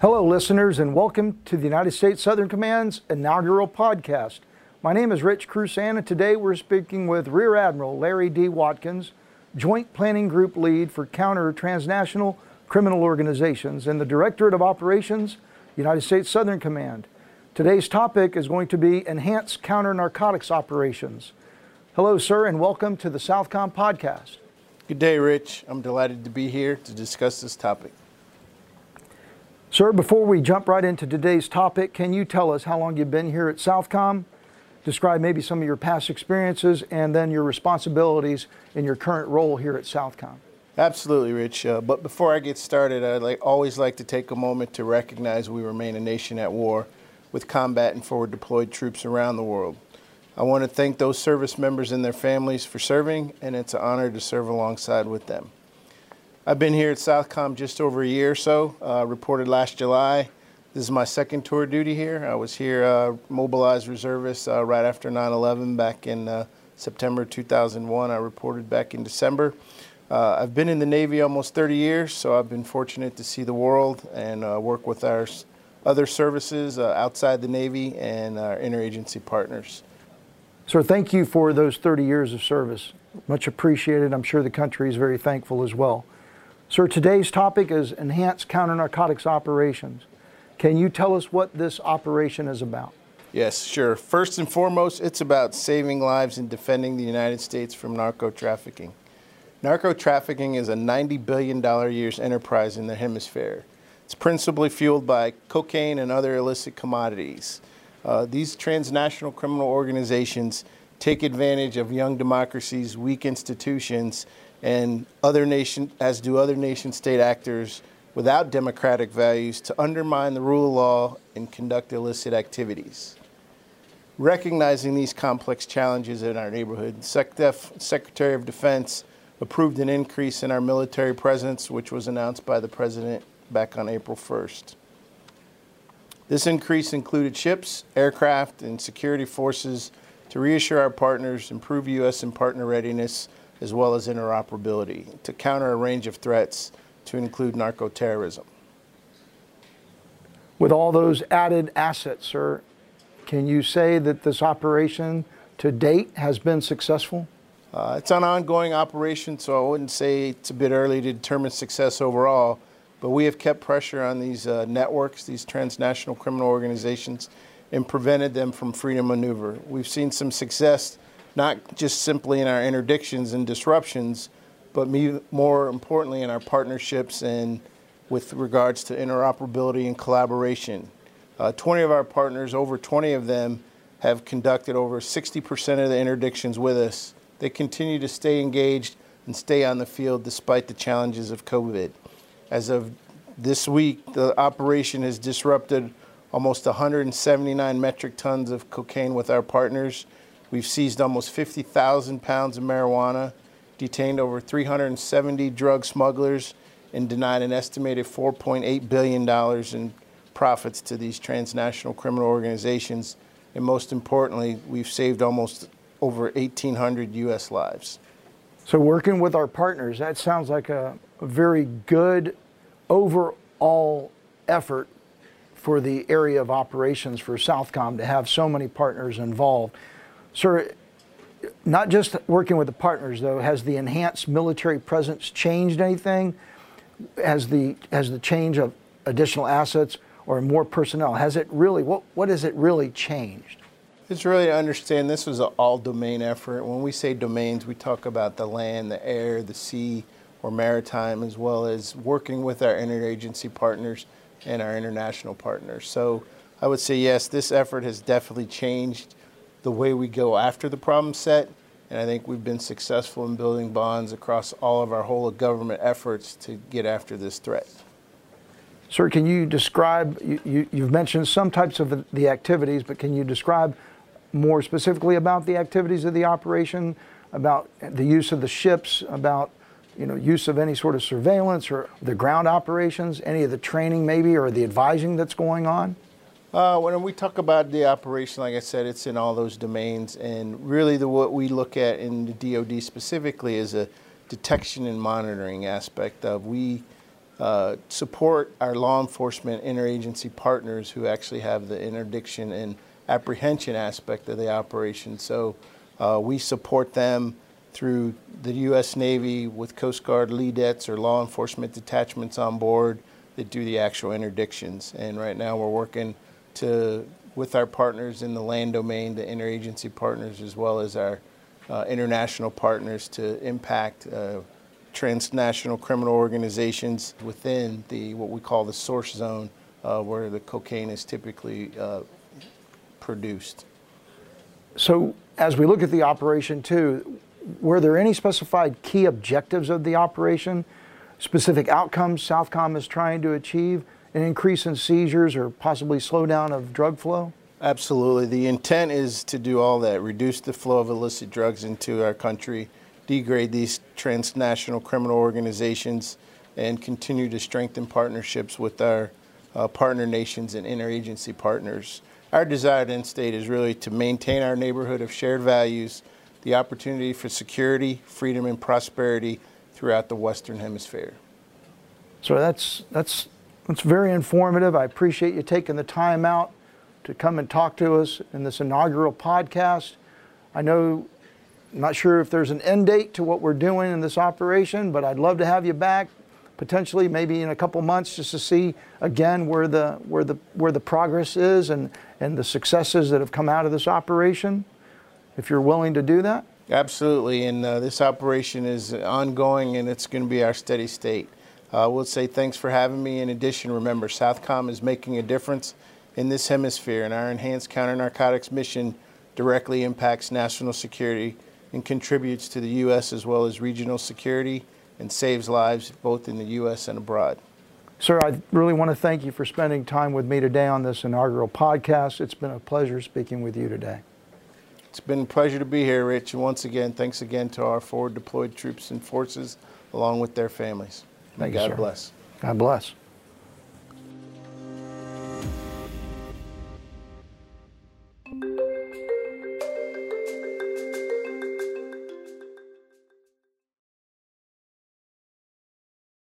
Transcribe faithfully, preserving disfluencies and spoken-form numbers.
Hello, listeners, and welcome to the United States Southern Command's inaugural podcast. My name is Rich Krusan, and today we're speaking with Rear Admiral Larry D. Watkins, Joint Planning Group Lead for Counter-Transnational Criminal Organizations and the Directorate of Operations, United States Southern Command. Today's topic is going to be Enhanced Counter-Narcotics Operations. Hello, sir, and welcome to the Southcom podcast. Good day, Rich. I'm delighted to be here to discuss this topic. Sir, before we jump right into today's topic, can you tell us how long you've been here at Southcom? Describe maybe some of your past experiences and then your responsibilities in your current role here at Southcom. Absolutely, Rich. Uh, but before I get started, I'd like, always like to take a moment to recognize we remain a nation at war with combat and forward deployed troops around the world. I want to thank those service members and their families for serving, and it's an honor to serve alongside with them. I've been here at Southcom just over a year or so, uh, reported last July. This is my second tour of duty here. I was here uh, mobilized reservist uh, right after nine eleven back in uh, September two thousand one. I reported back in December. Uh, I've been in the Navy almost thirty years, so I've been fortunate to see the world and uh, work with our other services uh, outside the Navy and our interagency partners. Sir, thank you for those thirty years of service. Much appreciated. I'm sure the country is very thankful as well. Sir, today's topic is Enhanced Counter-Narcotics Operations. Can you tell us what this operation is about? Yes, sure. First and foremost, it's about saving lives and defending the United States from narco-trafficking. Narco-trafficking is a ninety billion dollars a year enterprise in the hemisphere. It's principally fueled by cocaine and other illicit commodities. Uh, these transnational criminal organizations take advantage of young democracies, weak institutions, and other nation, as do other nation-state actors without democratic values, to undermine the rule of law and conduct illicit activities. Recognizing these complex challenges in our neighborhood, SecDef Secretary of Defense approved an increase in our military presence, which was announced by the President back on April first. This increase included ships, aircraft, and security forces to reassure our partners, improve U S and partner readiness, as well as interoperability, to counter a range of threats, to include narco-terrorism. With all those added assets, sir, can you say that this operation to date has been successful? Uh, it's an ongoing operation, so I wouldn't say it's a bit early to determine success overall, but we have kept pressure on these uh, networks, these transnational criminal organizations, and prevented them from free to maneuver. We've seen some success not just simply in our interdictions and disruptions, but more importantly in our partnerships and with regards to interoperability and collaboration. Uh, twenty of our partners, over twenty of them, have conducted over sixty percent of the interdictions with us. They continue to stay engaged and stay on the field despite the challenges of COVID. As of this week, the operation has disrupted almost one hundred seventy-nine metric tons of cocaine with our partners. We've seized almost fifty thousand pounds of marijuana, detained over three hundred seventy drug smugglers, and denied an estimated four point eight billion dollars in profits to these transnational criminal organizations. And most importantly, we've saved almost over eighteen hundred U S lives. So working with our partners, that sounds like a very good overall effort for the area of operations for Southcom to have so many partners involved. Sir, not just working with the partners, though, has the enhanced military presence changed anything? Has the, has the change of additional assets or more personnel, has it really, what, what has it really changed? It's really to understand this was an all-domain effort. When we say domains, we talk about the land, the air, the sea, or maritime, as well as working with our interagency partners and our international partners. So I would say, yes, this effort has definitely changed the way we go after the problem set, and I think we've been successful in building bonds across all of our whole of government efforts to get after this threat. Sir, can you describe, you, you, you've mentioned some types of the, the activities, but can you describe more specifically about the activities of the operation, about the use of the ships, about you know, use of any sort of surveillance or the ground operations, any of the training maybe, or the advising that's going on? Uh, when we talk about the operation, like I said, it's in all those domains. And really the, what we look at in the D O D specifically is a detection and monitoring aspect of we uh, support our law enforcement interagency partners who actually have the interdiction and apprehension aspect of the operation. So uh, we support them through the U S Navy with Coast Guard LEDETs or law enforcement detachments on board that do the actual interdictions. And right now we're working to with our partners in the land domain, the interagency partners, as well as our uh, international partners to impact uh, transnational criminal organizations within the what we call the source zone uh, where the cocaine is typically uh, produced. So as we look at the operation too, were there any specified key objectives of the operation, specific outcomes Southcom is trying to achieve, an increase in seizures or possibly slowdown of drug flow? Absolutely. The intent is to do all that, reduce the flow of illicit drugs into our country, degrade these transnational criminal organizations, and continue to strengthen partnerships with our uh, partner nations and interagency partners. Our desired end state is really to maintain our neighborhood of shared values, the opportunity for security, freedom, and prosperity throughout the Western Hemisphere. So that's, that's, that's very informative. I appreciate you taking the time out to come and talk to us in this inaugural podcast. I know, I'm not sure if there's an end date to what we're doing in this operation, but I'd love to have you back, potentially maybe in a couple months, just to see again where the, where the, where the progress is and, and the successes that have come out of this operation, if you're willing to do that? Absolutely, and uh, this operation is ongoing and it's going to be our steady state. Uh, we'll say thanks for having me. In addition, remember, Southcom is making a difference in this hemisphere, and our enhanced counter-narcotics mission directly impacts national security and contributes to the U S as well as regional security and saves lives both in the U S and abroad. Sir, I really want to thank you for spending time with me today on this inaugural podcast. It's been a pleasure speaking with you today. It's been a pleasure to be here, Rich, and once again, thanks again to our forward deployed troops and forces along with their families. Thank you, sir. God bless. God bless.